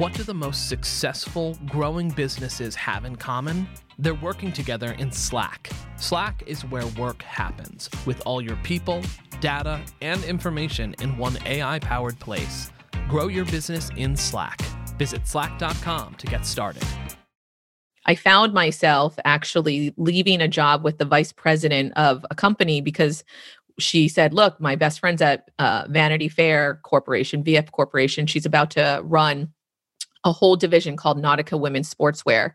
What do the most successful growing businesses have in common? They're working together in Slack. Slack is where work happens, with all your people, data, and information in one AI-powered place. Grow your business in Slack. Visit slack.com to get started. I found myself actually leaving a job with the vice president of a company because she said, look, my best friend's at Vanity Fair Corporation, VF Corporation. She's about to run a whole division called Nautica Women's Sportswear.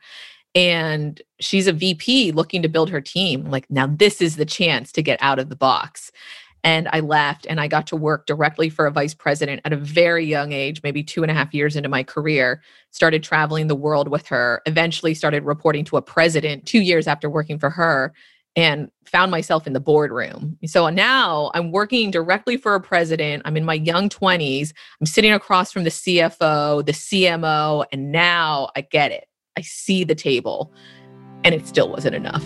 And she's a VP looking to build her team. Like, now this is the chance to get out of the box. And I left and I got to work directly for a vice president at a very young age, maybe 2.5 years into my career, started traveling the world with her, eventually started reporting to a president 2 years after working for her, and found myself in the boardroom. So now I'm working directly for a president. I'm in my young 20s. I'm sitting across from the CFO, the CMO, and now I get it. I see the table, and it still wasn't enough.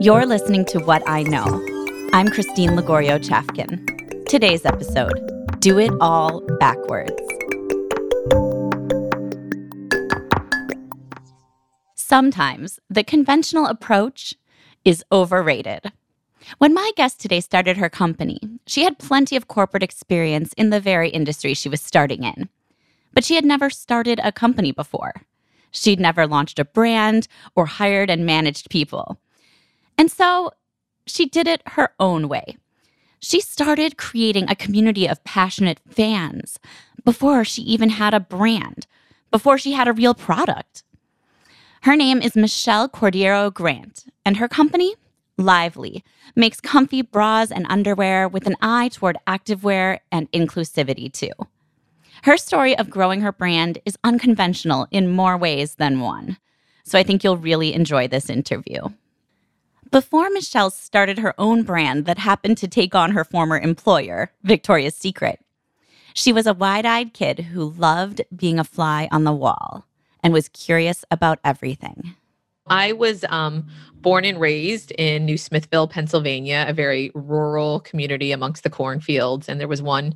You're listening to What I Know. I'm Christine Lagorio Chafkin. Today's episode, Do It All Backwards. Sometimes the conventional approach is overrated. When my guest today started her company, she had plenty of corporate experience in the very industry she was starting in. But she had never started a company before. She'd never launched a brand or hired and managed people. And so she did it her own way. She started creating a community of passionate fans before she even had a brand, before she had a real product. Her name is Michelle Cordero Grant, and her company, Lively, makes comfy bras and underwear with an eye toward activewear and inclusivity, too. Her story of growing her brand is unconventional in more ways than one, so I think you'll really enjoy this interview. Before Michelle started her own brand that happened to take on her former employer, Victoria's Secret, she was a wide-eyed kid who loved being a fly on the wall and was curious about everything. I was born and raised in New Smithville, Pennsylvania, a very rural community amongst the cornfields. And there was one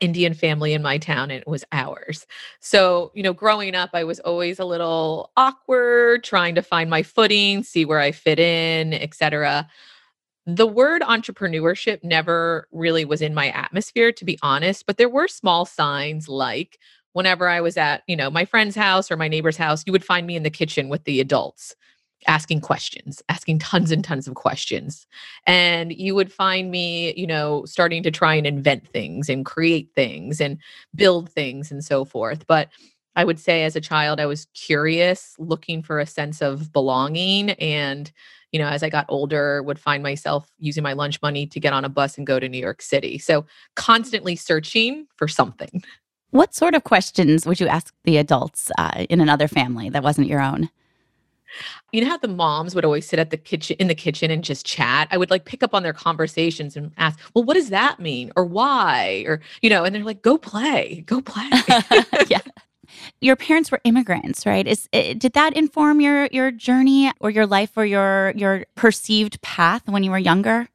Indian family in my town, and it was ours. So, you know, growing up, I was always a little awkward, trying to find my footing, see where I fit in, etc. The word entrepreneurship never really was in my atmosphere, to be honest, but there were small signs like, whenever I was at, you know, my friend's house or my neighbor's house, you would find me in the kitchen with the adults asking questions, asking tons and tons of questions. And you would find me, you know, starting to try and invent things and create things and build things and so forth. But I would say as a child, I was curious, looking for a sense of belonging. And, you know, as I got older, would find myself using my lunch money to get on a bus and go to New York City. So constantly searching for something. What sort of questions would you ask the adults in another family that wasn't your own? You know how the moms would always sit at the kitchen and just chat? I would like pick up on their conversations and ask, well, what does that mean? Or why? Or, you know, and they're like, go play. Yeah. Your parents were immigrants, right? Did that inform your journey or your life or your perceived path when you were younger?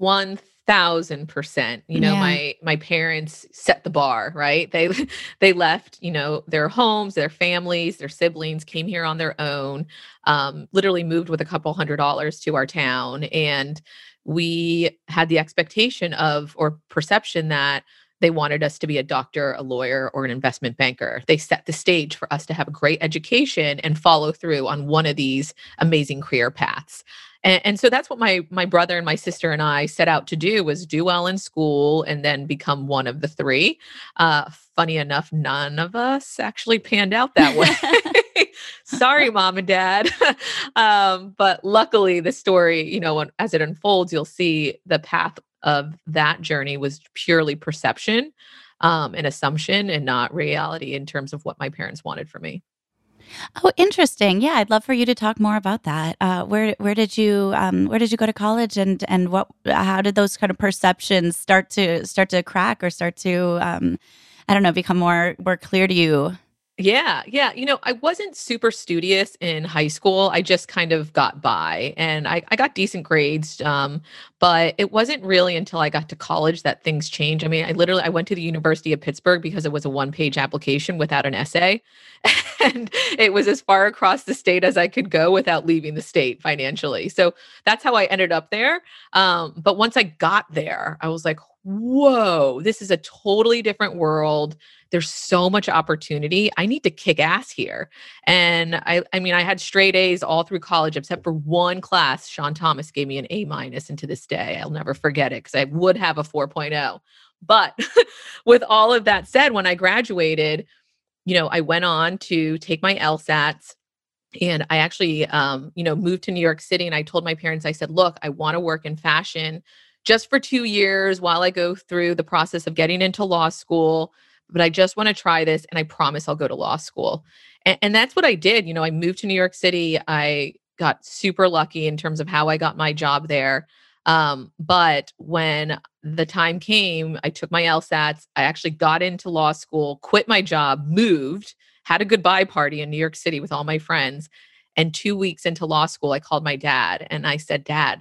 1,000%. You know, yeah. My parents set the bar, right? They left, you know, their homes, their families, their siblings, came here on their own, literally moved with $200 to our town. And we had the expectation of, or perception that they wanted us to be a doctor, a lawyer, or an investment banker. They set the stage for us to have a great education and follow through on one of these amazing career paths. And so that's what my brother and my sister and I set out to do, was do well in school and then become one of the three. Funny enough, none of us actually panned out that way. Sorry, mom and dad. But luckily the story, you know, as it unfolds, you'll see the path of that journey was purely perception, and assumption and not reality in terms of what my parents wanted for me. Oh, interesting. Yeah, I'd love for you to talk more about that. Where did you go to college, and what? How did those kind of perceptions start to crack or start to become more clear to you? Yeah. You know, I wasn't super studious in high school. I just kind of got by and I got decent grades. But it wasn't really until I got to college that things changed. I mean, I went to the University of Pittsburgh because it was a one-page application without an essay. And it was as far across the state as I could go without leaving the state financially. So that's how I ended up there. But once I got there, I was like, whoa, this is a totally different world. There's so much opportunity. I need to kick ass here. And I mean, I had straight A's all through college, except for one class. Sean Thomas gave me an A-, and to this day, I'll never forget it because I would have a 4.0. But with all of that said, when I graduated, you know, I went on to take my LSATs. And I actually, moved to New York City. And I told my parents, I said, look, I want to work in fashion just for 2 years while I go through the process of getting into law school. But I just want to try this. And I promise I'll go to law school. And that's what I did. You know, I moved to New York City. I got super lucky in terms of how I got my job there. But when the time came, I took my LSATs. I actually got into law school, quit my job, moved, had a goodbye party in New York City with all my friends. And 2 weeks into law school, I called my dad and I said, Dad,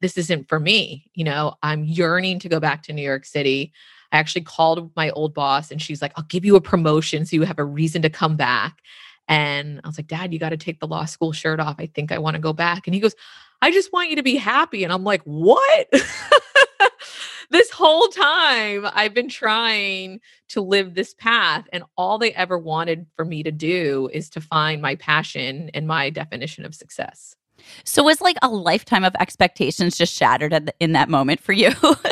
this isn't for me. You know, I'm yearning to go back to New York City. I actually called my old boss and she's like, I'll give you a promotion so you have a reason to come back. And I was like, Dad, you got to take the law school shirt off. I think I want to go back. And he goes, I just want you to be happy. And I'm like, what? This whole time I've been trying to live this path. And all they ever wanted for me to do is to find my passion and my definition of success. So was like a lifetime of expectations just shattered in that moment for you?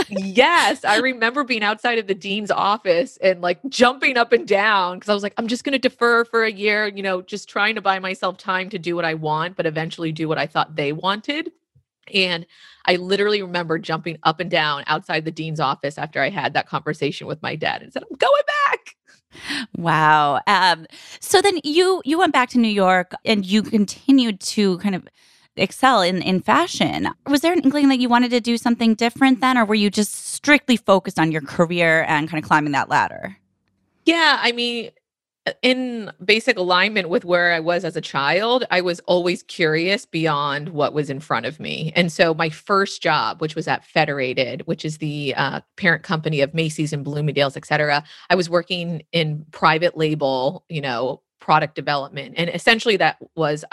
Yes. I remember being outside of the dean's office and like jumping up and down because I was like, I'm just going to defer for a year, you know, just trying to buy myself time to do what I want, but eventually do what I thought they wanted. And I literally remember jumping up and down outside the dean's office after I had that conversation with my dad and said, I'm going back. Wow. So then you went back to New York and you continued to kind of excel in fashion. Was there an inkling that you wanted to do something different then, or were you just strictly focused on your career and kind of climbing that ladder? Yeah, I mean, in basic alignment with where I was as a child, I was always curious beyond what was in front of me. And so my first job, which was at Federated, which is the parent company of Macy's and Bloomingdale's, et cetera, I was working in private label, you know, product development. And essentially I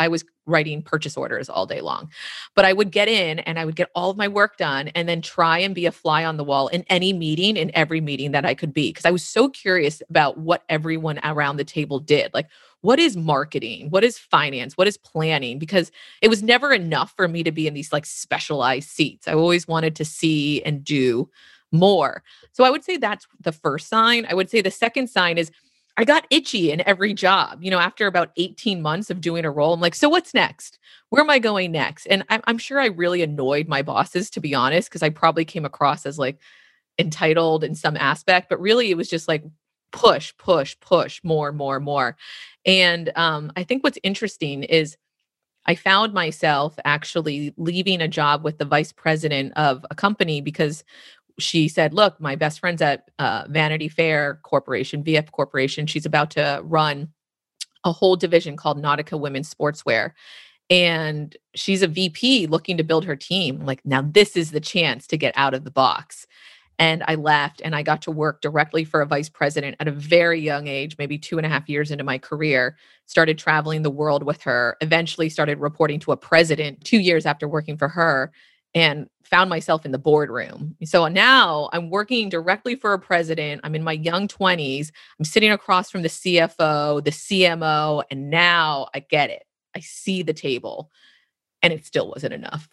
was writing purchase orders all day long, but I would get in and I would get all of my work done and then try and be a fly on the wall in any meeting, in every meeting that I could be. Cause I was so curious about what everyone around the table did. Like, what is marketing? What is finance? What is planning? Because it was never enough for me to be in these like specialized seats. I always wanted to see and do more. So I would say that's the first sign. I would say the second sign is I got itchy in every job. You know, after about 18 months of doing a role, I'm like, so what's next? Where am I going next? And I'm sure I really annoyed my bosses, to be honest, because I probably came across as like entitled in some aspect, but really it was just like push, push, push, more, more, more. And I think what's interesting is I found myself actually leaving a job with the vice president of a company because she said, look, my best friend's at Vanity Fair Corporation, VF Corporation. She's about to run a whole division called Nautica Women's Sportswear. And she's a VP looking to build her team. Like, now this is the chance to get out of the box. And I left and I got to work directly for a vice president at a very young age, maybe 2.5 years into my career, started traveling the world with her, eventually started reporting to a president 2 years after working for her, and found myself in the boardroom. So now I'm working directly for a president. I'm in my young 20s. I'm sitting across from the CFO, the CMO, and now I get it. I see the table, and it still wasn't enough.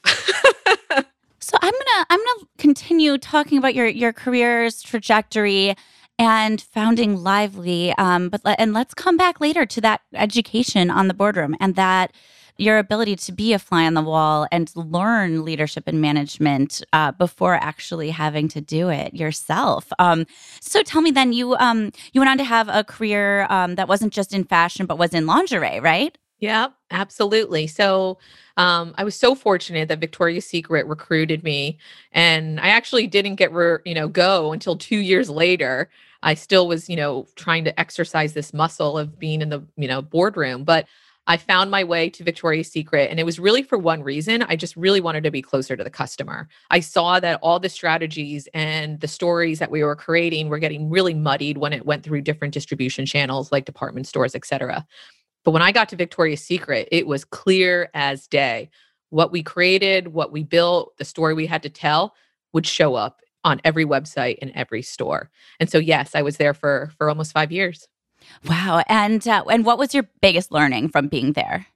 So I'm gonna continue talking about your career's trajectory and founding Lively. But let's come back later to that education on the boardroom and that your ability to be a fly on the wall and learn leadership and management before actually having to do it yourself. So tell me then, you went on to have a career that wasn't just in fashion, but was in lingerie, right? Yeah, absolutely. So I was so fortunate that Victoria's Secret recruited me, and I actually didn't get go until 2 years later. I still was, you know, trying to exercise this muscle of being in the, you know, boardroom, but I found my way to Victoria's Secret. And it was really for one reason. I just really wanted to be closer to the customer. I saw that all the strategies and the stories that we were creating were getting really muddied when it went through different distribution channels like department stores, et cetera. But when I got to Victoria's Secret, it was clear as day. What we created, what we built, the story we had to tell would show up on every website in every store. And so, yes, I was there for almost 5 years. Wow. And what was your biggest learning from being there?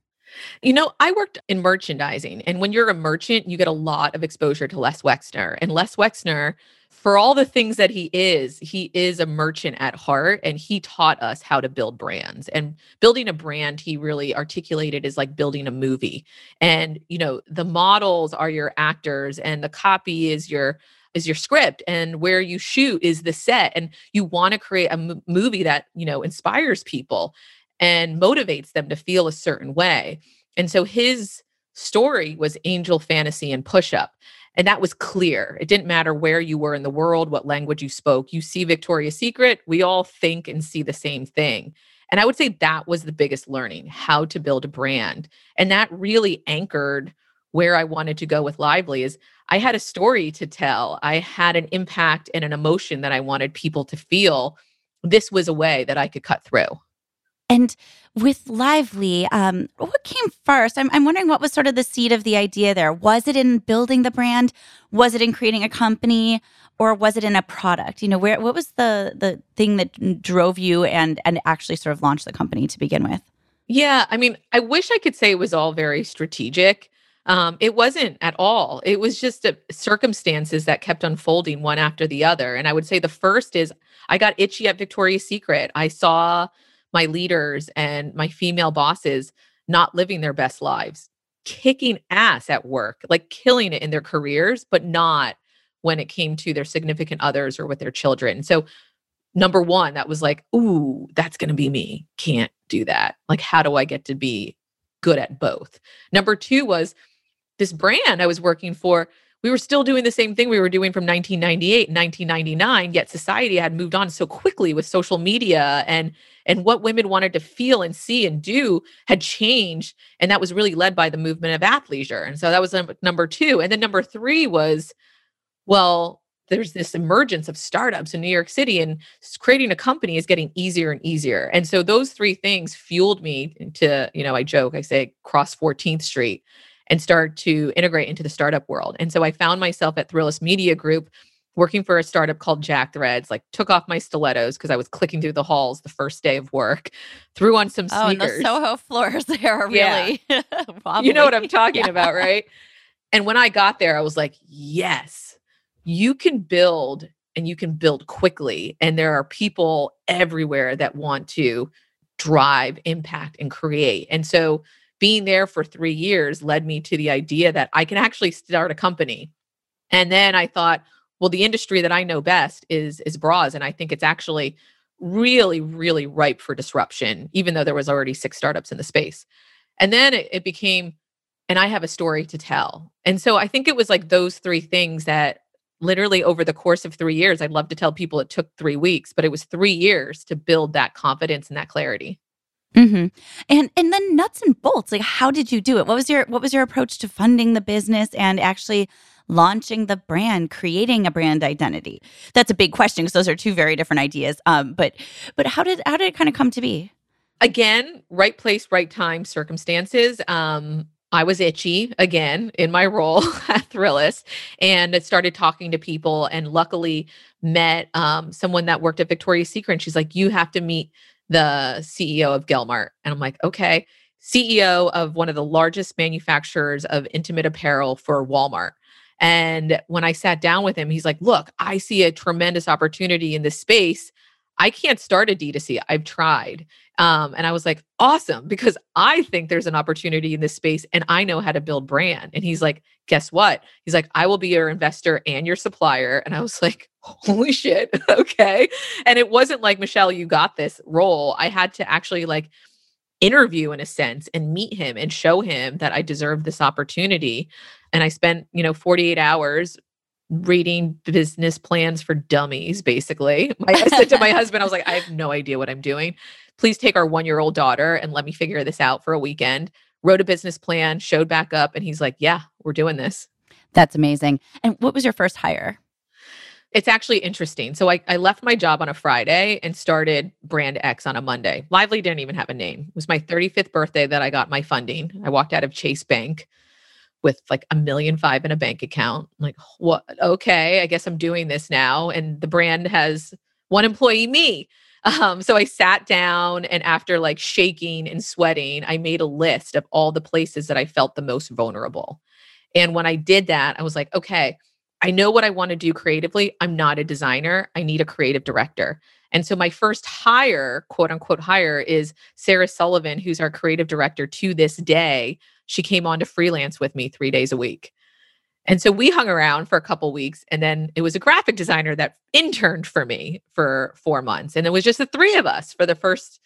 You know, I worked in merchandising. And when you're a merchant, you get a lot of exposure to Les Wexner. And Les Wexner, for all the things that he is a merchant at heart. And he taught us how to build brands. And building a brand, he really articulated, is like building a movie. And, you know, the models are your actors and the copy is your script, and where you shoot is the set. And you want to create a movie that, you know, inspires people and motivates them to feel a certain way. And so his story was angel, fantasy, and push-up. And that was clear. It didn't matter where you were in the world, what language you spoke. You see Victoria's Secret, we all think and see the same thing. And I would say that was the biggest learning, how to build a brand. And that really anchored where I wanted to go with Lively. Is I had a story to tell. I had an impact and an emotion that I wanted people to feel. This was a way that I could cut through. And with Lively, what came first? I'm wondering what was sort of the seed of the idea there. Was it in building the brand? Was it in creating a company? Or was it in a product? You know, where what was the thing that drove you and actually sort of launched the company to begin with? Yeah, I mean, I wish I could say it was all very strategic. It wasn't at all. It was just circumstances that kept unfolding one after the other. And I would say the first is I got itchy at Victoria's Secret. I saw my leaders and my female bosses not living their best lives, kicking ass at work, like killing it in their careers, but not when it came to their significant others or with their children. So number one, that was like, ooh, that's going to be me. Can't do that. Like, how do I get to be good at both? Number two was, this brand I was working for, we were still doing the same thing we were doing from 1998, 1999, yet society had moved on so quickly with social media, and what women wanted to feel and see and do had changed. And that was really led by the movement of athleisure. And so that was number two. And then number three was, well, there's this emergence of startups in New York City, and creating a company is getting easier and easier. And so those three things fueled me to, you know, I joke, I say cross 14th Street and start to integrate into the startup world. And so I found myself at Thrillist Media Group working for a startup called Jack Threads, like took off my stilettos because I was clicking through the halls the first day of work, threw on some sneakers. Oh, and the Soho floors there are really wobbly. You know what I'm talking about, right? And when I got there, I was like, yes, you can build, and you can build quickly. And there are people everywhere that want to drive, impact, and create. And so being there for 3 years led me to the idea that I can actually start a company. And then I thought, well, the industry that I know best is bras. And I think it's actually really, really ripe for disruption, even though there was already 6 startups in the space. And then it became, and I have a story to tell. And so I think it was like those three things that literally over the course of 3 years, I'd love to tell people it took 3 weeks, but it was 3 years to build that confidence and that clarity. Mm-hmm. And then nuts and bolts, like how did you do it? What was your approach to funding the business and actually launching the brand, creating a brand identity? That's a big question because those are two very different ideas. But how did it kind of come to be? Again, right place, right time, circumstances. I was itchy again in my role at Thrillist, and I started talking to people, and luckily met someone that worked at Victoria's Secret, and she's like, "You have to meet the CEO of Gelmart." And I'm like, okay, CEO of one of the largest manufacturers of intimate apparel for Walmart. And when I sat down with him, he's like, look, I see a tremendous opportunity in this space. I can't start a D2C. I've tried. And I was like, awesome, because I think there's an opportunity in this space and I know how to build brand. And he's like, guess what? He's like, I will be your investor and your supplier. And I was like, holy shit. Okay. And it wasn't like, Michelle, you got this role. I had to actually like interview in a sense and meet him and show him that I deserved this opportunity. And I spent, you know, 48 hours reading business plans for dummies, basically. I said to my husband, I was like, I have no idea what I'm doing. Please take our one-year-old daughter and let me figure this out for a weekend. Wrote a business plan, showed back up, and he's like, yeah, we're doing this. That's amazing. And what was your first hire? It's actually interesting. So I left my job on a Friday and started Brand X on a Monday. Lively didn't even have a name. It was my 35th birthday that I got my funding. I walked out of Chase Bank with like $1.5 million in a bank account. I'm like, what? Okay, I guess I'm doing this now. And the brand has one employee, me. So I sat down and after like shaking and sweating, I made a list of all the places that I felt the most vulnerable. And when I did that, I was like, okay, I know what I want to do creatively. I'm not a designer. I need a creative director. And so my first hire, quote unquote hire, is Sarah Sullivan, who's our creative director to this day. She came on to freelance with me 3 days a week. And so we hung around for a couple of weeks, and then it was a graphic designer that interned for me for 4 months. And it was just the three of us for the first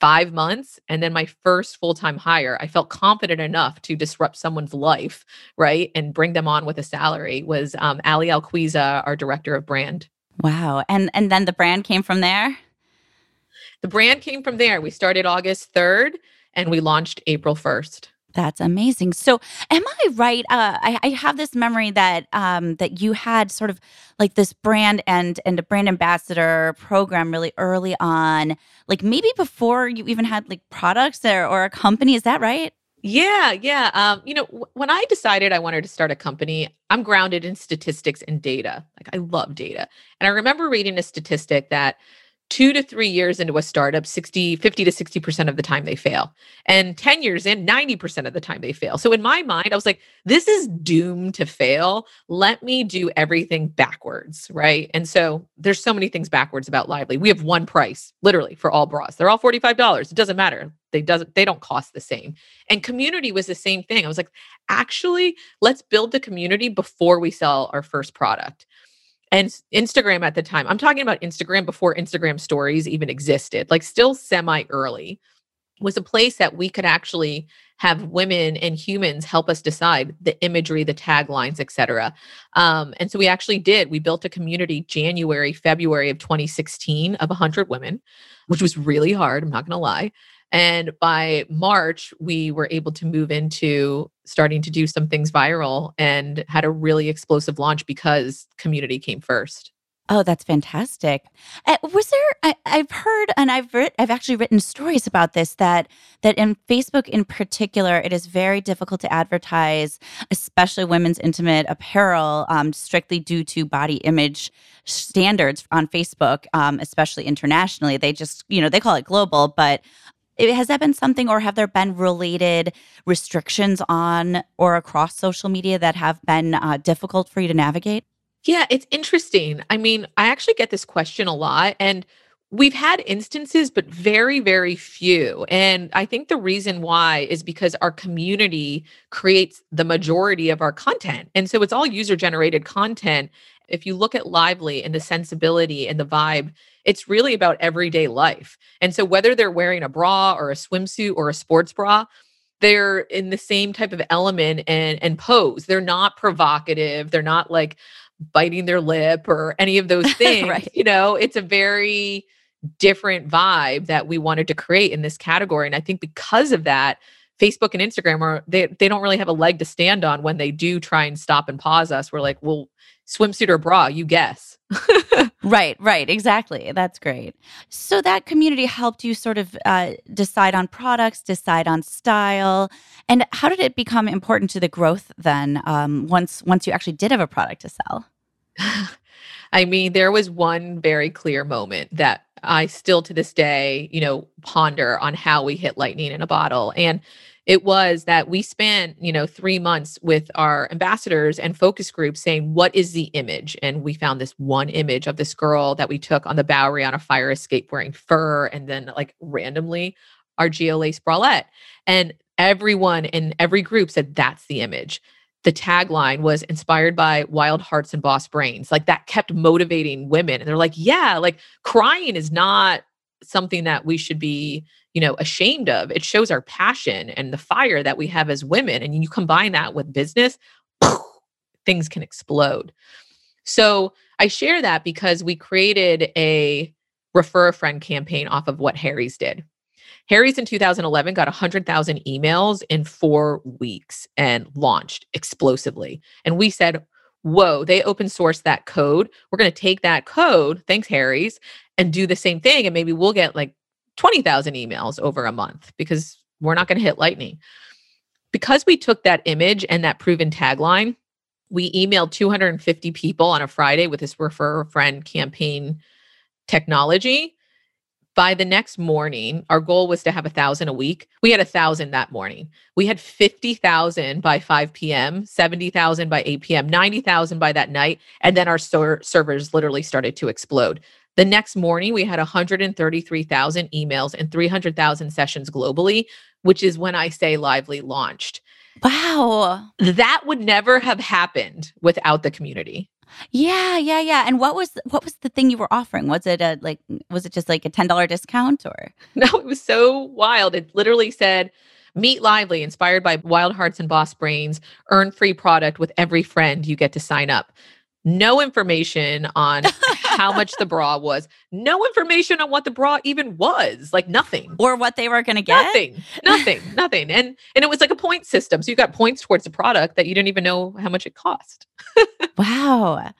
5 months. And then my first full-time hire, I felt confident enough to disrupt someone's life, right? And bring them on with a salary, was Ali Alquiza, our director of brand. Wow. And then the brand came from there? The brand came from there. We started August 3rd and we launched April 1st. That's amazing. So am I right? I have this memory that that you had sort of like this brand and a brand ambassador program really early on, like maybe before you even had like products or a company. Is that right? Yeah. When I decided I wanted to start a company, I'm grounded in statistics and data. Like I love data. And I remember reading a statistic that 2 to 3 years into a startup, 50 to 60% of the time they fail. And 10 years in, 90% of the time they fail. So in my mind, I was like, this is doomed to fail. Let me do everything backwards, right? And so there's so many things backwards about Lively. We have one price, literally, for all bras. They're all $45. It doesn't matter. They don't cost the same. And community was the same thing. I was like, actually, let's build the community before we sell our first product. And Instagram at the time, I'm talking about Instagram before Instagram stories even existed, like still semi-early, was a place that we could actually have women and humans help us decide the imagery, the taglines, et cetera. And so we actually did. We built a community January, February of 2016 of 100 women, which was really hard. I'm not going to lie. And by March, we were able to move into starting to do some things viral and had a really explosive launch because community came first. Oh, that's fantastic. I've heard, and I've actually written stories about this, that in Facebook in particular, it is very difficult to advertise, especially women's intimate apparel, strictly due to body image standards on Facebook, especially internationally. They just, they call it global, but has that been something, or have there been related restrictions on or across social media that have been difficult for you to navigate? Yeah, it's interesting. I mean, I actually get this question a lot, and we've had instances, but very, very few. And I think the reason why is because our community creates the majority of our content. And so it's all user-generated content. If you look at Lively and the sensibility and the vibe, it's really about everyday life. And so whether they're wearing a bra or a swimsuit or a sports bra, they're in the same type of element and pose. They're not provocative. They're not like biting their lip or any of those things. Right. It's a very different vibe that we wanted to create in this category. And I think because of that, Facebook and Instagram, they don't really have a leg to stand on when they do try and stop and pause us. We're like, well, swimsuit or bra, you guess. Right. Exactly. That's great. So that community helped you sort of decide on products, decide on style. And how did it become important to the growth then once you actually did have a product to sell? I mean, there was one very clear moment that I still to this day, ponder on how we hit lightning in a bottle. And it was that we spent, 3 months with our ambassadors and focus groups saying, what is the image? And we found this one image of this girl that we took on the Bowery on a fire escape wearing fur and then like randomly our GeoLace bralette. And everyone in every group said, that's the image. The tagline was inspired by wild hearts and boss brains. Like that kept motivating women. And they're like, yeah, like crying is not something that we should be, ashamed of. It shows our passion and the fire that we have as women. And you combine that with business, things can explode. So I share that because we created a refer a friend campaign off of what Harry's did. Harry's in 2011 got 100,000 emails in 4 weeks and launched explosively. And we said, whoa, they open sourced that code. We're going to take that code, thanks Harry's, and do the same thing. And maybe we'll get like 20,000 emails over a month because we're not going to hit lightning. Because we took that image and that proven tagline, we emailed 250 people on a Friday with this refer a friend campaign technology. By the next morning, our goal was to have 1,000 a week. We had 1,000 that morning. We had 50,000 by 5 p.m., 70,000 by 8 p.m., 90,000 by that night. And then our servers literally started to explode. The next morning, we had 133,000 emails and 300,000 sessions globally, which is when I say Lively launched. Wow. That would never have happened without the community. Yeah. And what was the thing you were offering? Was it just like a $10 discount or? No, it was so wild. It literally said, meet Lively, inspired by wild hearts and boss brains, earn free product with every friend you get to sign up. No information on how much the bra was. No information on what the bra even was. Like nothing. Or what they were going to get? Nothing. And it was like a point system. So you got points towards the product that you didn't even know how much it cost. Wow.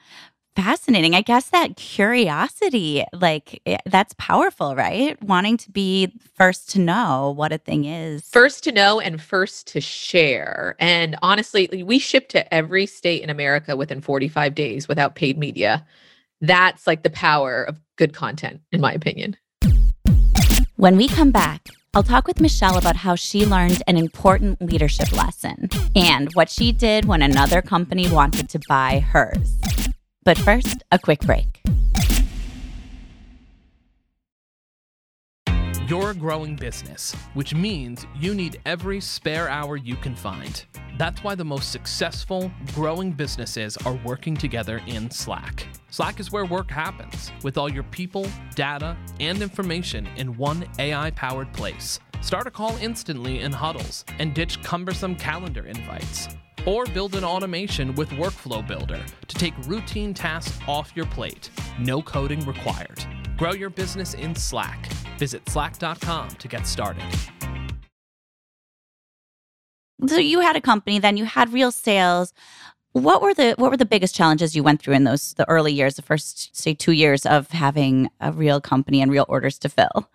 Fascinating. I guess that curiosity, like that's powerful, right? Wanting to be first to know what a thing is. First to know and first to share. And honestly, we ship to every state in America within 45 days without paid media. That's like the power of good content, in my opinion. When we come back, I'll talk with Michelle about how she learned an important leadership lesson and what she did when another company wanted to buy hers. But first, a quick break. You're a growing business, which means you need every spare hour you can find. That's why the most successful growing businesses are working together in Slack. Slack is where work happens, with all your people, data, and information in one AI-powered place. Start a call instantly in huddles and ditch cumbersome calendar invites. Or build an automation with Workflow Builder to take routine tasks off your plate. No coding required. Grow your business in Slack. Visit slack.com to get started. So you had a company, then you had real sales. What were the biggest challenges you went through in the early years, the first, say, 2 years of having a real company and real orders to fill?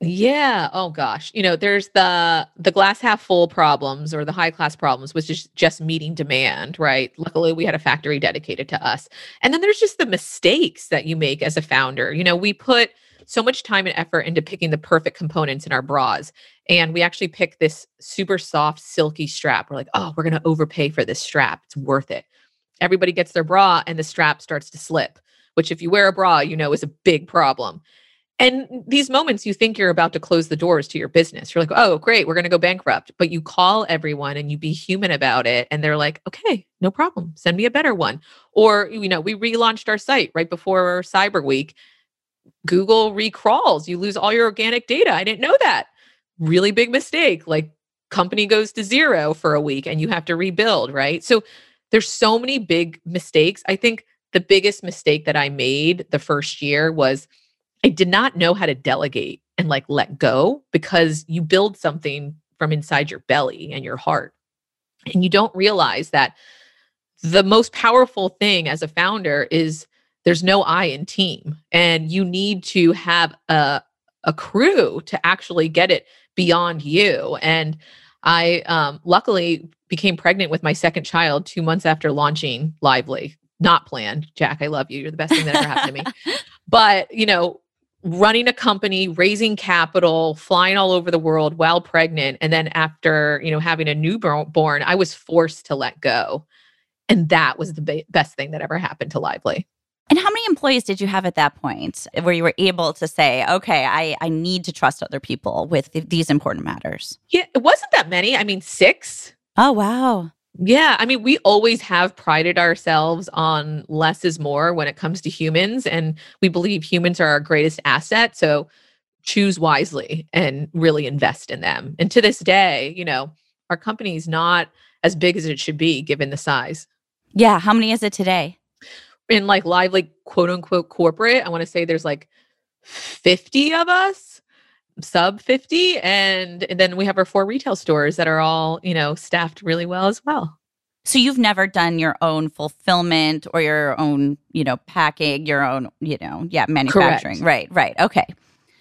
Yeah. Oh gosh. You know, there's the glass half full problems or the high class problems, which is just meeting demand, right? Luckily we had a factory dedicated to us. And then there's just the mistakes that you make as a founder. You know, we put so much time and effort into picking the perfect components in our bras. And we actually picked this super soft, silky strap. We're like, oh, we're going to overpay for this strap. It's worth it. Everybody gets their bra and the strap starts to slip, which if you wear a bra, you know, is a big problem. And these moments, you think you're about to close the doors to your business. You're like, oh, great, we're going to go bankrupt. But you call everyone and you be human about it. And they're like, okay, no problem. Send me a better one. Or, you know, we relaunched our site right before Cyber Week. Google recrawls. You lose all your organic data. I didn't know that. Really big mistake. Like company goes to zero for a week and you have to rebuild, right? So there's so many big mistakes. I think the biggest mistake that I made the first year was I did not know how to delegate and like let go, because you build something from inside your belly and your heart. And you don't realize that the most powerful thing as a founder is there's no I in team, and you need to have a crew to actually get it beyond you. And I luckily became pregnant with my second child 2 months after launching Lively. Not planned. Jack, I love you. You're the best thing that ever happened to me. But, you know, running a company, raising capital, flying all over the world while pregnant. And then after, you know, having a newborn, I was forced to let go. And that was the best thing that ever happened to Lively. And how many employees did you have at that point where you were able to say, okay, I need to trust other people with these important matters? Yeah, it wasn't that many. I mean, 6. Oh, wow. Yeah. I mean, we always have prided ourselves on less is more when it comes to humans. And we believe humans are our greatest asset. So choose wisely and really invest in them. And to this day, you know, our company is not as big as it should be given the size. Yeah. How many is it today? in like Lively, quote unquote, corporate. I want to say there's like 50 of us, sub 50. And then we have our 4 retail stores that are all, you know, staffed really well as well. So you've never done your own fulfillment or your own, you know, packing, your own, you know, manufacturing. Correct. Right. Okay.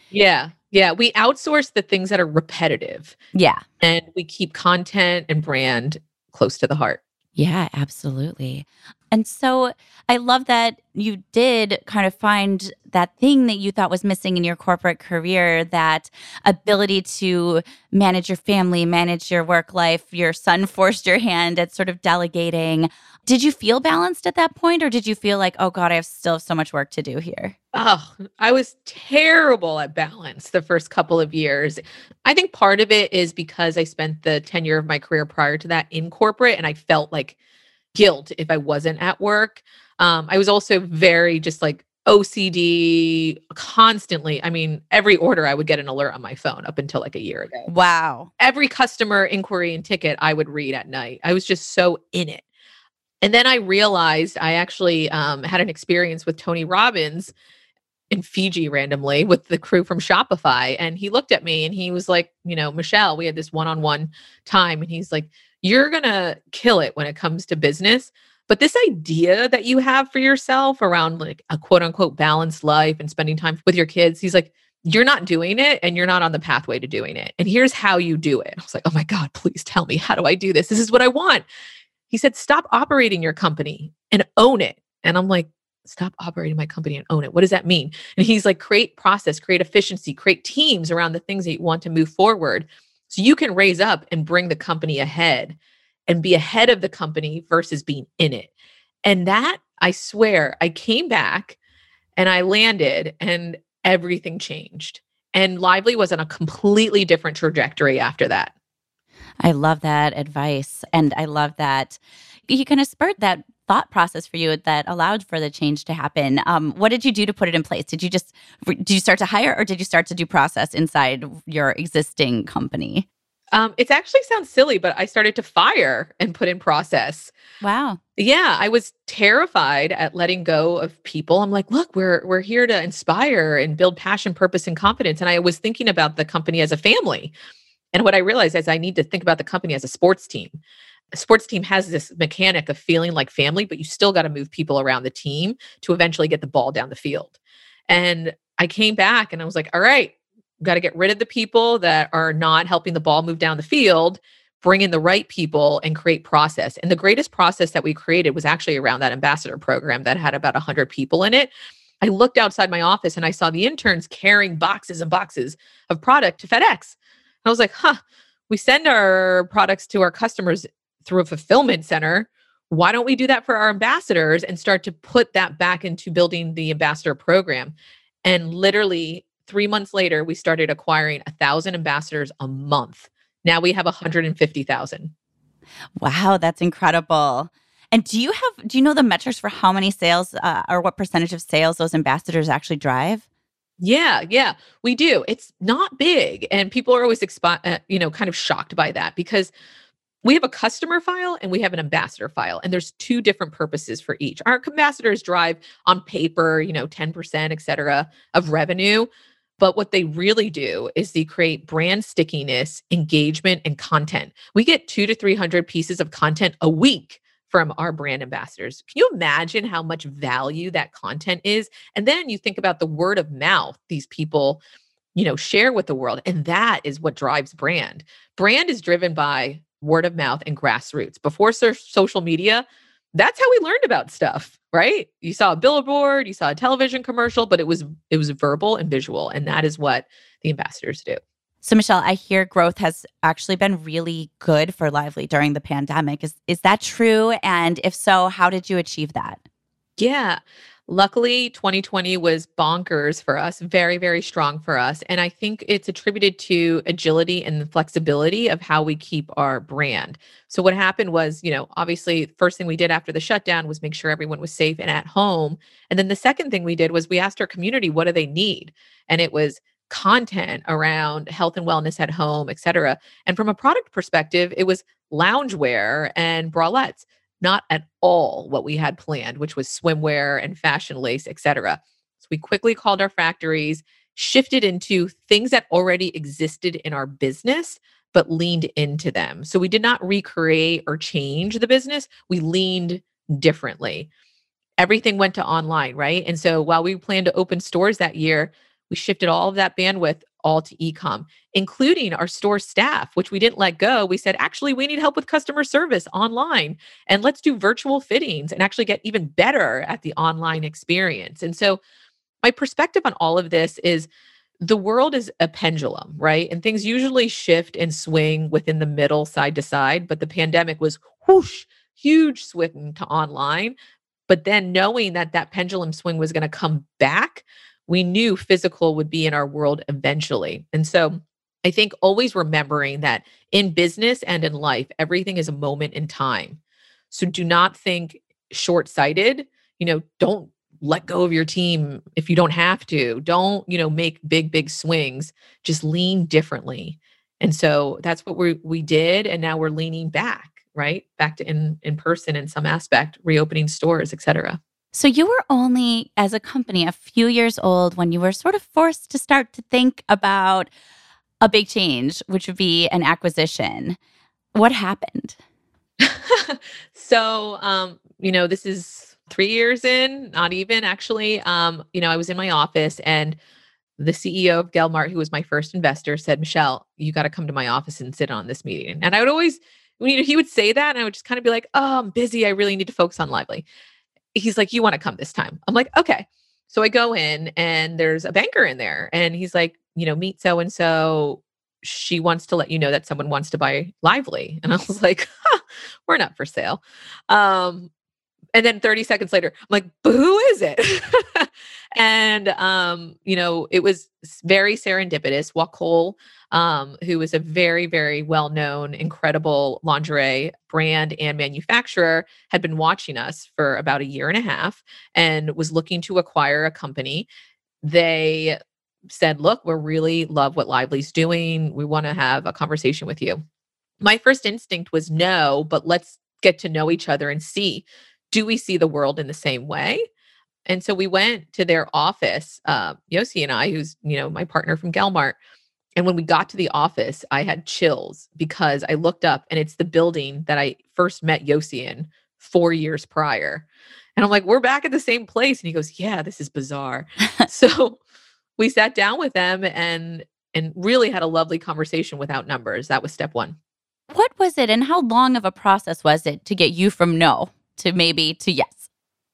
Yeah. Yeah. We outsource the things that are repetitive. Yeah. And we keep content and brand close to the heart. Yeah, absolutely. And so I love that you did kind of find that thing that you thought was missing in your corporate career, that ability to manage your family, manage your work life. Your son forced your hand at sort of delegating. Did you feel balanced at that point, or did you feel like, oh God, I still have so much work to do here? Oh, I was terrible at balance the first couple of years. I think part of it is because I spent the tenure of my career prior to that in corporate, and I felt like guilt if I wasn't at work. I was also very just like OCD constantly. I mean, every order I would get an alert on my phone up until like a year ago. Wow. Every customer inquiry and ticket I would read at night. I was just so in it. And then I realized I actually had an experience with Tony Robbins in Fiji randomly with the crew from Shopify. And he looked at me and he was like, you know, Michelle, we had this one-on-one time. And he's like, you're going to kill it when it comes to business. But this idea that you have for yourself around like a quote unquote balanced life and spending time with your kids, he's like, you're not doing it and you're not on the pathway to doing it. And here's how you do it. I was like, oh my God, please tell me, how do I do this? This is what I want. He said, stop operating your company and own it. And I'm like, stop operating my company and own it. What does that mean? And he's like, create process, create efficiency, create teams around the things that you want to move forward so you can raise up and bring the company ahead and be ahead of the company versus being in it. And that, I swear, I came back and I landed and everything changed. And Lively was on a completely different trajectory after that. I love that advice. And I love that you kind of spurred that thought process for you that allowed for the change to happen. What did you do to put it in place? Did you start to hire, or did you start to do process inside your existing company? It actually sounds silly, but I started to fire and put in process. Wow. Yeah. I was terrified at letting go of people. I'm like, look, we're here to inspire and build passion, purpose, and confidence. And I was thinking about the company as a family. And what I realized is I need to think about the company as a sports team. A sports team has this mechanic of feeling like family, but you still got to move people around the team to eventually get the ball down the field. And I came back and I was like, all right, got to get rid of the people that are not helping the ball move down the field, bring in the right people and create process. And the greatest process that we created was actually around that ambassador program that had about 100 people in it. I looked outside my office and I saw the interns carrying boxes and boxes of product to FedEx. I was like, huh, we send our products to our customers through a fulfillment center. Why don't we do that for our ambassadors and start to put that back into building the ambassador program? And literally 3 months later, we started acquiring 1,000 ambassadors a month. Now we have 150,000. Wow, that's incredible. And do you know the metrics for how many sales or what percentage of sales those ambassadors actually drive? Yeah, we do. It's not big. And people are always, kind of shocked by that, because we have a customer file and we have an ambassador file, and there's 2 different purposes for each. Our ambassadors drive on paper, 10%, et cetera, of revenue. But what they really do is they create brand stickiness, engagement, and content. We get 200 to 300 pieces of content a week from our brand ambassadors. Can you imagine how much value that content is? And then you think about the word of mouth these people, share with the world. And that is what drives brand. Brand is driven by word of mouth and grassroots. Before social media, that's how we learned about stuff, right? You saw a billboard, you saw a television commercial, but it was verbal and visual. And that is what the ambassadors do. So Michelle, I hear growth has actually been really good for Lively during the pandemic. Is that true? And if so, how did you achieve that? Yeah. Luckily, 2020 was bonkers for us, very, very strong for us. And I think it's attributed to agility and the flexibility of how we keep our brand. So what happened was, obviously, the first thing we did after the shutdown was make sure everyone was safe and at home. And then the second thing we did was we asked our community, what do they need? And it was content around health and wellness at home, et cetera. And from a product perspective, it was loungewear and bralettes. not at all what we had planned, which was swimwear and fashion lace, etc. So we quickly called our factories, shifted into things that already existed in our business, but leaned into them. So we did not recreate or change the business. We leaned differently. Everything went to online, right? And so while we planned to open stores that year, we shifted all of that bandwidth all to e-com, including our store staff, which we didn't let go. We said, actually, we need help with customer service online, and let's do virtual fittings and actually get even better at the online experience. And so my perspective on all of this is the world is a pendulum, right? And things usually shift and swing within the middle, side to side, but the pandemic was whoosh, huge swing to online. But then knowing that that pendulum swing was going to come back, we knew physical would be in our world eventually. And so I think always remembering that in business and in life, everything is a moment in time. So do not think short-sighted, don't let go of your team if you don't have to. Don't, make big swings. Just lean differently. And so that's what we did. And now we're leaning back, right? Back to in person in some aspect, reopening stores, et cetera. So you were only, as a company, a few years old when you were sort of forced to start to think about a big change, which would be an acquisition. What happened? So this is 3 years in, not even actually. I was in my office and the CEO of Gelmart, who was my first investor, said, Michelle, you got to come to my office and sit on this meeting. And I would always, he would say that and I would just kind of be like, oh, I'm busy. I really need to focus on Lively. He's like, you want to come this time? I'm like, okay. So I go in and there's a banker in there and he's like, meet so-and-so. She wants to let you know that someone wants to buy Lively. And I was like, we're not for sale. And then 30 seconds later, I'm like, but who is it? And, it was very serendipitous. Wacoal, who was a very, very well-known, incredible lingerie brand and manufacturer, had been watching us for about a year and a half and was looking to acquire a company. They said, look, we really love what Lively's doing. We want to have a conversation with you. My first instinct was no, but let's get to know each other and see. Do we see the world in the same way? And so we went to their office, Yossi and I, who's, my partner from Gelmart. And when we got to the office, I had chills because I looked up and it's the building that I first met Yossi in 4 years prior. And I'm like, we're back at the same place. And he goes, yeah, this is bizarre. So we sat down with them and really had a lovely conversation without numbers. That was step one. What was it and how long of a process was it to get you from no to maybe to yes?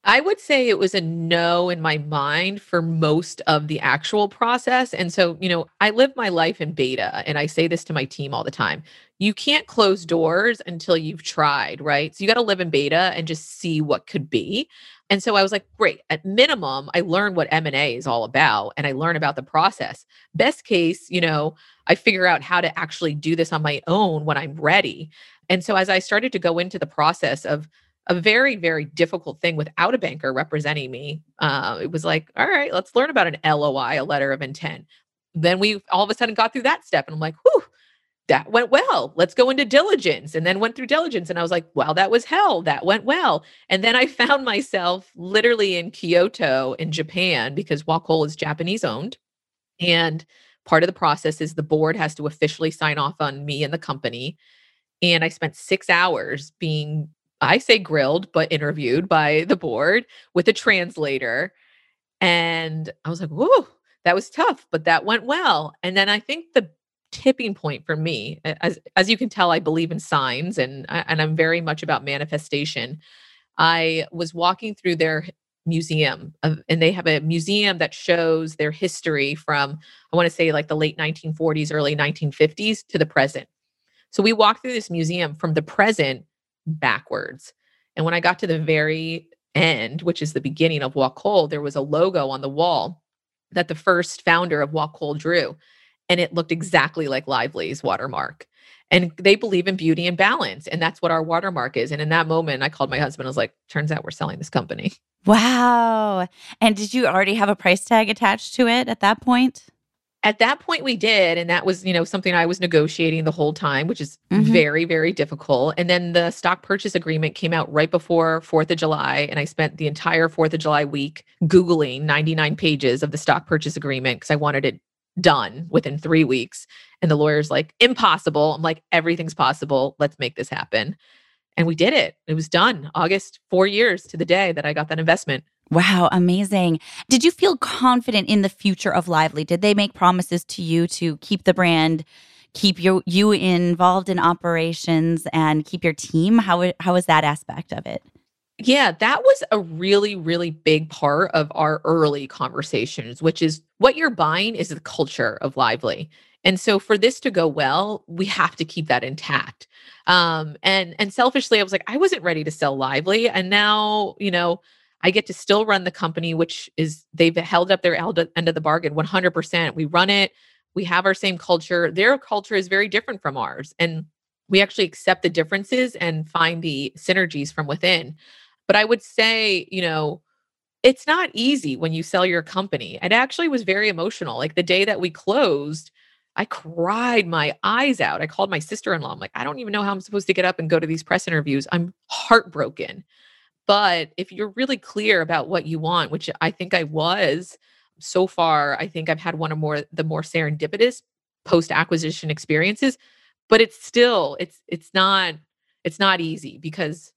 I would say it was a no in my mind for most of the actual process. And so, I live my life in beta and I say this to my team all the time. You can't close doors until you've tried, right? So you got to live in beta and just see what could be. And so I was like, great, at minimum, I learn what M&A is all about and I learn about the process. Best case, I figure out how to actually do this on my own when I'm ready. And so as I started to go into the process of a very, very difficult thing without a banker representing me. It was like, all right, let's learn about an LOI, a letter of intent. Then we all of a sudden got through that step. And I'm like, whew, that went well. Let's go into diligence. And then went through diligence. And I was like, wow, that was hell. That went well. And then I found myself literally in Kyoto in Japan because Wacoal is Japanese owned. And part of the process is the board has to officially sign off on me and the company. And I spent 6 hours being I say grilled, but interviewed by the board with a translator. And I was like, whoa, that was tough, but that went well. And then I think the tipping point for me, as you can tell, I believe in signs and I'm very much about manifestation. I was walking through their museum and they have a museum that shows their history from, I want to say like the late 1940s, early 1950s to the present. So we walked through this museum from the present backwards. And when I got to the very end, which is the beginning of Wacoal, there was a logo on the wall that the first founder of Wacoal drew. And it looked exactly like Lively's watermark. And they believe in beauty and balance. And that's what our watermark is. And in that moment, I called my husband. I was like, turns out we're selling this company. Wow. And did you already have a price tag attached to it at that point? At that point we did. And that was, you know, something I was negotiating the whole time, which is very, very difficult. And then the stock purchase agreement came out right before 4th of July. And I spent the entire 4th of July week Googling 99 pages of the stock purchase agreement because I wanted it done within 3 weeks. And the lawyer's like, impossible. I'm like, everything's possible. Let's make this happen. And we did it. It was done August, 4 years to the day that I got that investment. Wow, amazing. Did you feel confident in the future of Lively? Did they make promises to you to keep the brand, keep you involved in operations, and keep your team? How was that aspect of it? Yeah, that was a really, really big part of our early conversations, which is what you're buying is the culture of Lively. And so for this to go well, we have to keep that intact. And selfishly, I was like, I wasn't ready to sell Lively. And now, you know, I get to still run the company, which is they've held up their end of the bargain 100%. We run it. We have our same culture. Their culture is very different from ours. And we actually accept the differences and find the synergies from within. But I would say, you know, it's not easy when you sell your company. It actually was very emotional. Like the day that we closed, I cried my eyes out. I called my sister-in-law. I'm like, I don't even know how I'm supposed to get up and go to these press interviews. I'm heartbroken. But if you're really clear about what you want, which I think I was so far, I think I've had the more serendipitous post-acquisition experiences, but it's still, it's not easy because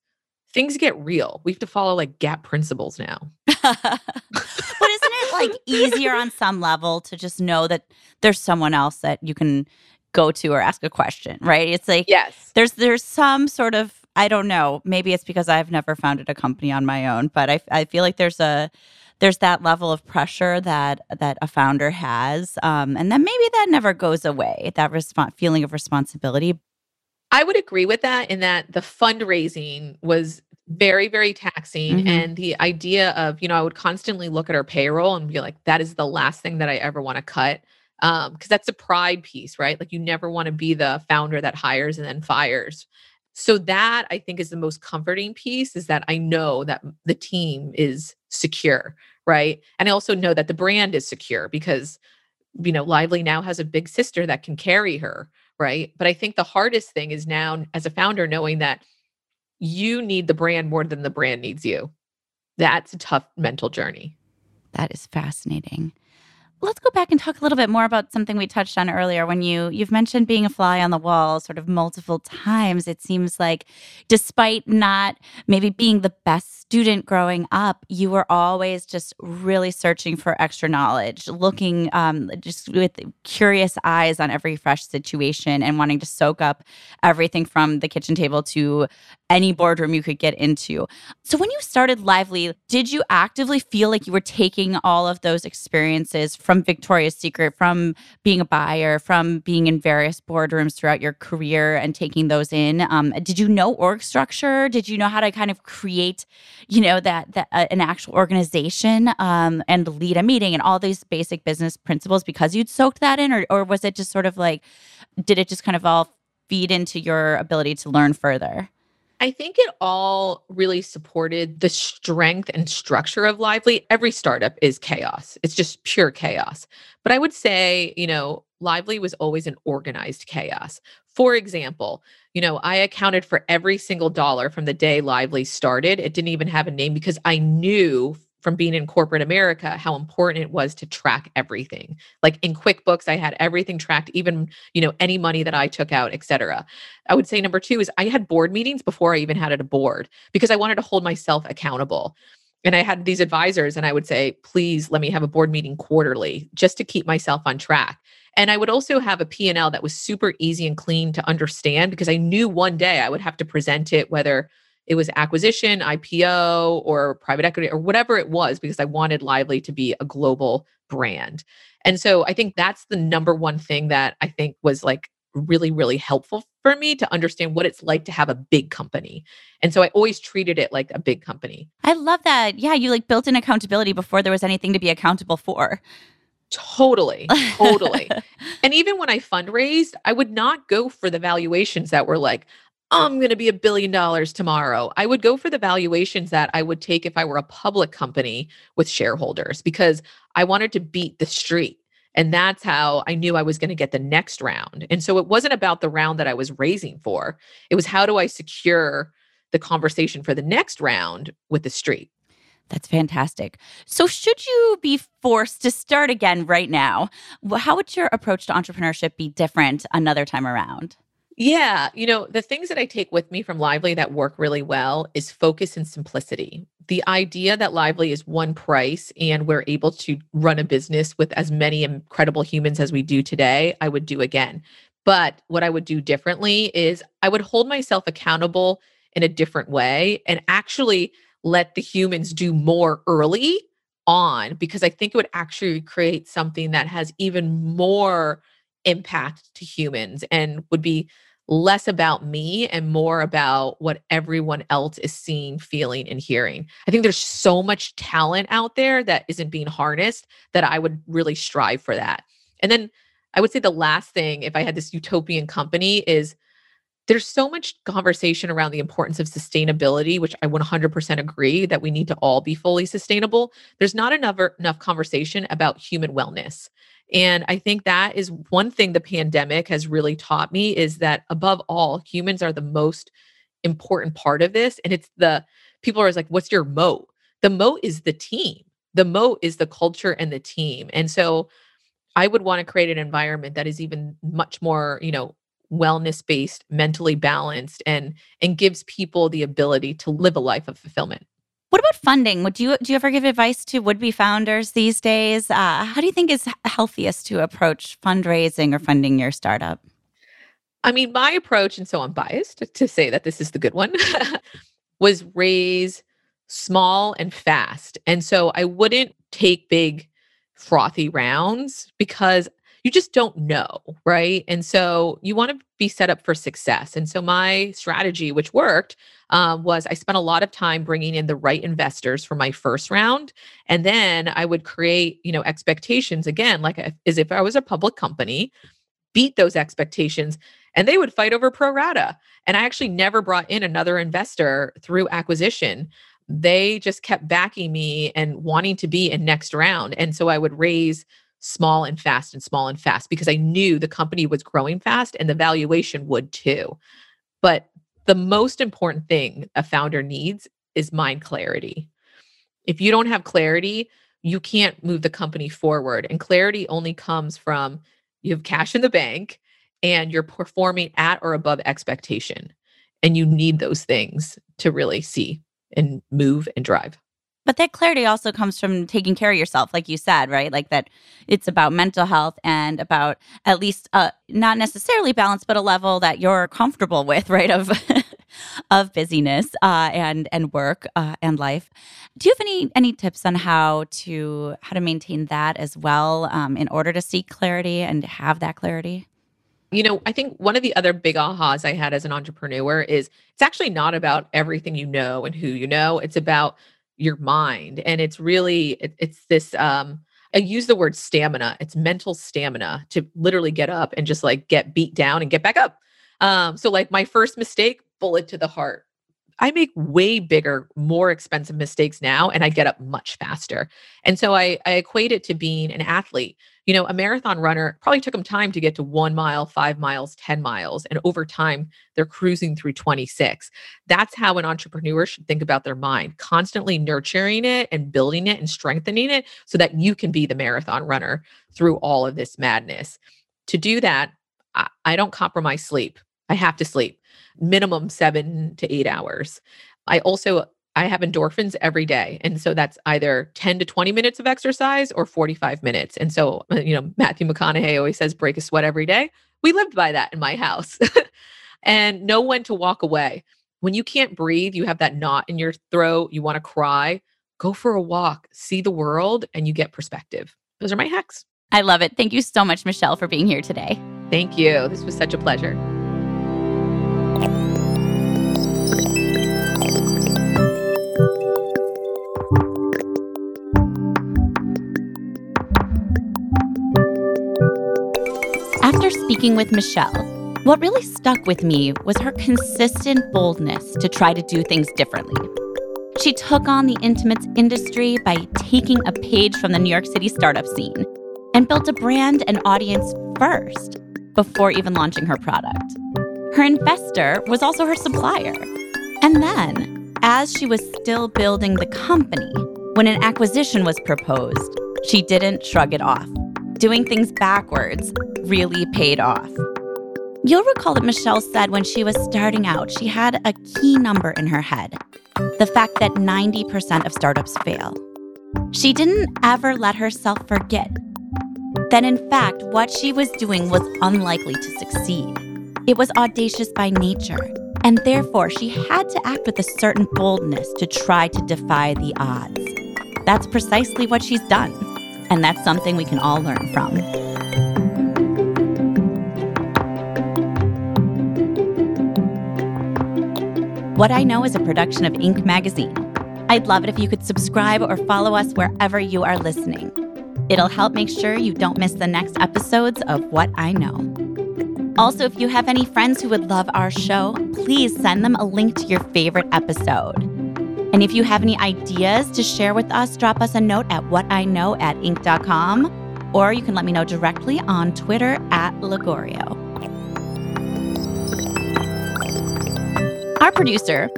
things get real. We have to follow like GAP principles now. But isn't it like easier on some level to just know that there's someone else that you can go to or ask a question, right? It's like, yes, there's some sort of, I don't know. Maybe it's because I've never founded a company on my own, but I feel like there's that level of pressure that a founder has, and then maybe that never goes away. That feeling of responsibility. I would agree with that. In that the fundraising was very, very taxing, and the idea of, you know, I would constantly look at our payroll and be like, that is the last thing that I ever want to cut, because that's a pride piece, right? Like you never want to be the founder that hires and then fires. So that I think is the most comforting piece, is that I know that the team is secure, right? And I also know that the brand is secure because, you know, Lively now has a big sister that can carry her, right? But I think the hardest thing is now as a founder, knowing that you need the brand more than the brand needs you. That's a tough mental journey. That is fascinating. Let's go back and talk a little bit more about something we touched on earlier when you've mentioned being a fly on the wall sort of multiple times. It seems like despite not maybe being the best student growing up, you were always just really searching for extra knowledge, looking just with curious eyes on every fresh situation and wanting to soak up everything from the kitchen table to any boardroom you could get into. So when you started Lively, did you actively feel like you were taking all of those experiences from Victoria's Secret, from being a buyer, from being in various boardrooms throughout your career and taking those in? Did you know org structure? Did you know how to kind of create, you know, that an actual organization and lead a meeting and all these basic business principles because you'd soaked that in? Or was it just sort of like, did it just kind of all feed into your ability to learn further? I think it all really supported the strength and structure of Lively. Every startup is chaos. It's just pure chaos. But I would say, you know, Lively was always an organized chaos. For example, you know, I accounted for every single dollar from the day Lively started. It didn't even have a name because I knew from being in corporate America how important it was to track everything. Like in QuickBooks, I had everything tracked, even, you know, any money that I took out, et cetera. I would say number two is I had board meetings before I even had a board because I wanted to hold myself accountable. And I had these advisors and I would say, please let me have a board meeting quarterly just to keep myself on track. And I would also have a P&L that was super easy and clean to understand because I knew one day I would have to present it, whether it was acquisition, IPO, or private equity, or whatever it was, because I wanted Lively to be a global brand. And so I think that's the number one thing that I think was like really, really helpful for me to understand what it's like to have a big company. And so I always treated it like a big company. I love that. Yeah, you like built in accountability before there was anything to be accountable for. Totally, totally. And even when I fundraised, I would not go for the valuations that were like, I'm going to be $1 billion tomorrow. I would go for the valuations that I would take if I were a public company with shareholders because I wanted to beat the street. And that's how I knew I was going to get the next round. And so it wasn't about the round that I was raising for. It was, how do I secure the conversation for the next round with the street? That's fantastic. So should you be forced to start again right now, how would your approach to entrepreneurship be different another time around? Yeah. You know, the things that I take with me from Lively that work really well is focus and simplicity. The idea that Lively is one price and we're able to run a business with as many incredible humans as we do today, I would do again. But what I would do differently is I would hold myself accountable in a different way and actually let the humans do more early on, because I think it would actually create something that has even more impact to humans and would be less about me and more about what everyone else is seeing, feeling, and hearing. I think there's so much talent out there that isn't being harnessed that I would really strive for that. And then I would say the last thing, if I had this utopian company, is there's so much conversation around the importance of sustainability, which I 100% agree that we need to all be fully sustainable. There's not enough conversation about human wellness. And I think that is one thing the pandemic has really taught me, is that above all, humans are the most important part of this. And it's the people are always like, what's your moat? The moat is the team. The moat is the culture and the team. And so I would want to create an environment that is even much more, wellness-based, mentally balanced, and gives people the ability to live a life of fulfillment. What about funding? Do you ever give advice to would-be founders these days? How do you think is healthiest to approach fundraising or funding your startup? I mean, my approach, and so I'm biased to say that this is the good one, was raise small and fast. And so I wouldn't take big, frothy rounds because you just don't know, right? And so you want to be set up for success. And so my strategy, which worked, was I spent a lot of time bringing in the right investors for my first round. And then I would create, expectations again, as if I was a public company, beat those expectations, and they would fight over pro rata. And I actually never brought in another investor through acquisition. They just kept backing me and wanting to be in next round. And so I would raise small and fast, because I knew the company was growing fast and the valuation would too. But the most important thing a founder needs is mind clarity. If you don't have clarity, you can't move the company forward. And clarity only comes from you have cash in the bank and you're performing at or above expectation. And you need those things to really see and move and drive. But that clarity also comes from taking care of yourself, like you said, right? Like that it's about mental health and about at least not necessarily balance, but a level that you're comfortable with, right? Of busyness and work and life. Do you have any tips on how to maintain that as well in order to seek clarity and have that clarity? I think one of the other big ahas I had as an entrepreneur is it's actually not about everything you know and who you know. It's about your mind. And it's really, it's this, I use the word stamina. It's mental stamina to literally get up and just get beat down and get back up. So my first mistake, bullet to the heart. I make way bigger, more expensive mistakes now, and I get up much faster. And so I equate it to being an athlete. A marathon runner probably took them time to get to 1 mile, 5 miles, 10 miles. And over time, they're cruising through 26. That's how an entrepreneur should think about their mind, constantly nurturing it and building it and strengthening it so that you can be the marathon runner through all of this madness. To do that, I don't compromise sleep. I have to sleep minimum 7 to 8 hours. I have endorphins every day. And so that's either 10 to 20 minutes of exercise or 45 minutes. And so, Matthew McConaughey always says, break a sweat every day. We lived by that in my house. And know when to walk away. When you can't breathe, you have that knot in your throat, you want to cry, go for a walk, see the world, and you get perspective. Those are my hacks. I love it. Thank you so much, Michelle, for being here today. Thank you. This was such a pleasure. After speaking with Michelle, what really stuck with me was her consistent boldness to try to do things differently. She took on the intimates industry by taking a page from the New York City startup scene and built a brand and audience first before even launching her product. Her investor was also her supplier. And then, as she was still building the company, when an acquisition was proposed, she didn't shrug it off. Doing things backwards really paid off. You'll recall that Michelle said when she was starting out, she had a key number in her head, the fact that 90% of startups fail. She didn't ever let herself forget that, in fact, what she was doing was unlikely to succeed. It was audacious by nature, and therefore she had to act with a certain boldness to try to defy the odds. That's precisely what she's done, and that's something we can all learn from. What I Know is a production of Inc. Magazine. I'd love it if you could subscribe or follow us wherever you are listening. It'll help make sure you don't miss the next episodes of What I Know. Also, if you have any friends who would love our show, please send them a link to your favorite episode. And if you have any ideas to share with us, drop us a note at whatiknow@inc.com, or you can let me know directly on Twitter @Lagorio. Our producer,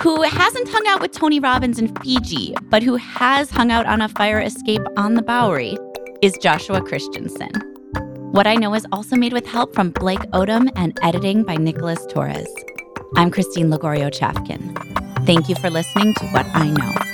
who hasn't hung out with Tony Robbins in Fiji, but who has hung out on a fire escape on the Bowery, is Joshua Christensen. What I Know is also made with help from Blake Odom and editing by Nicholas Torres. I'm Christine Lagorio Chafkin. Thank you for listening to What I Know.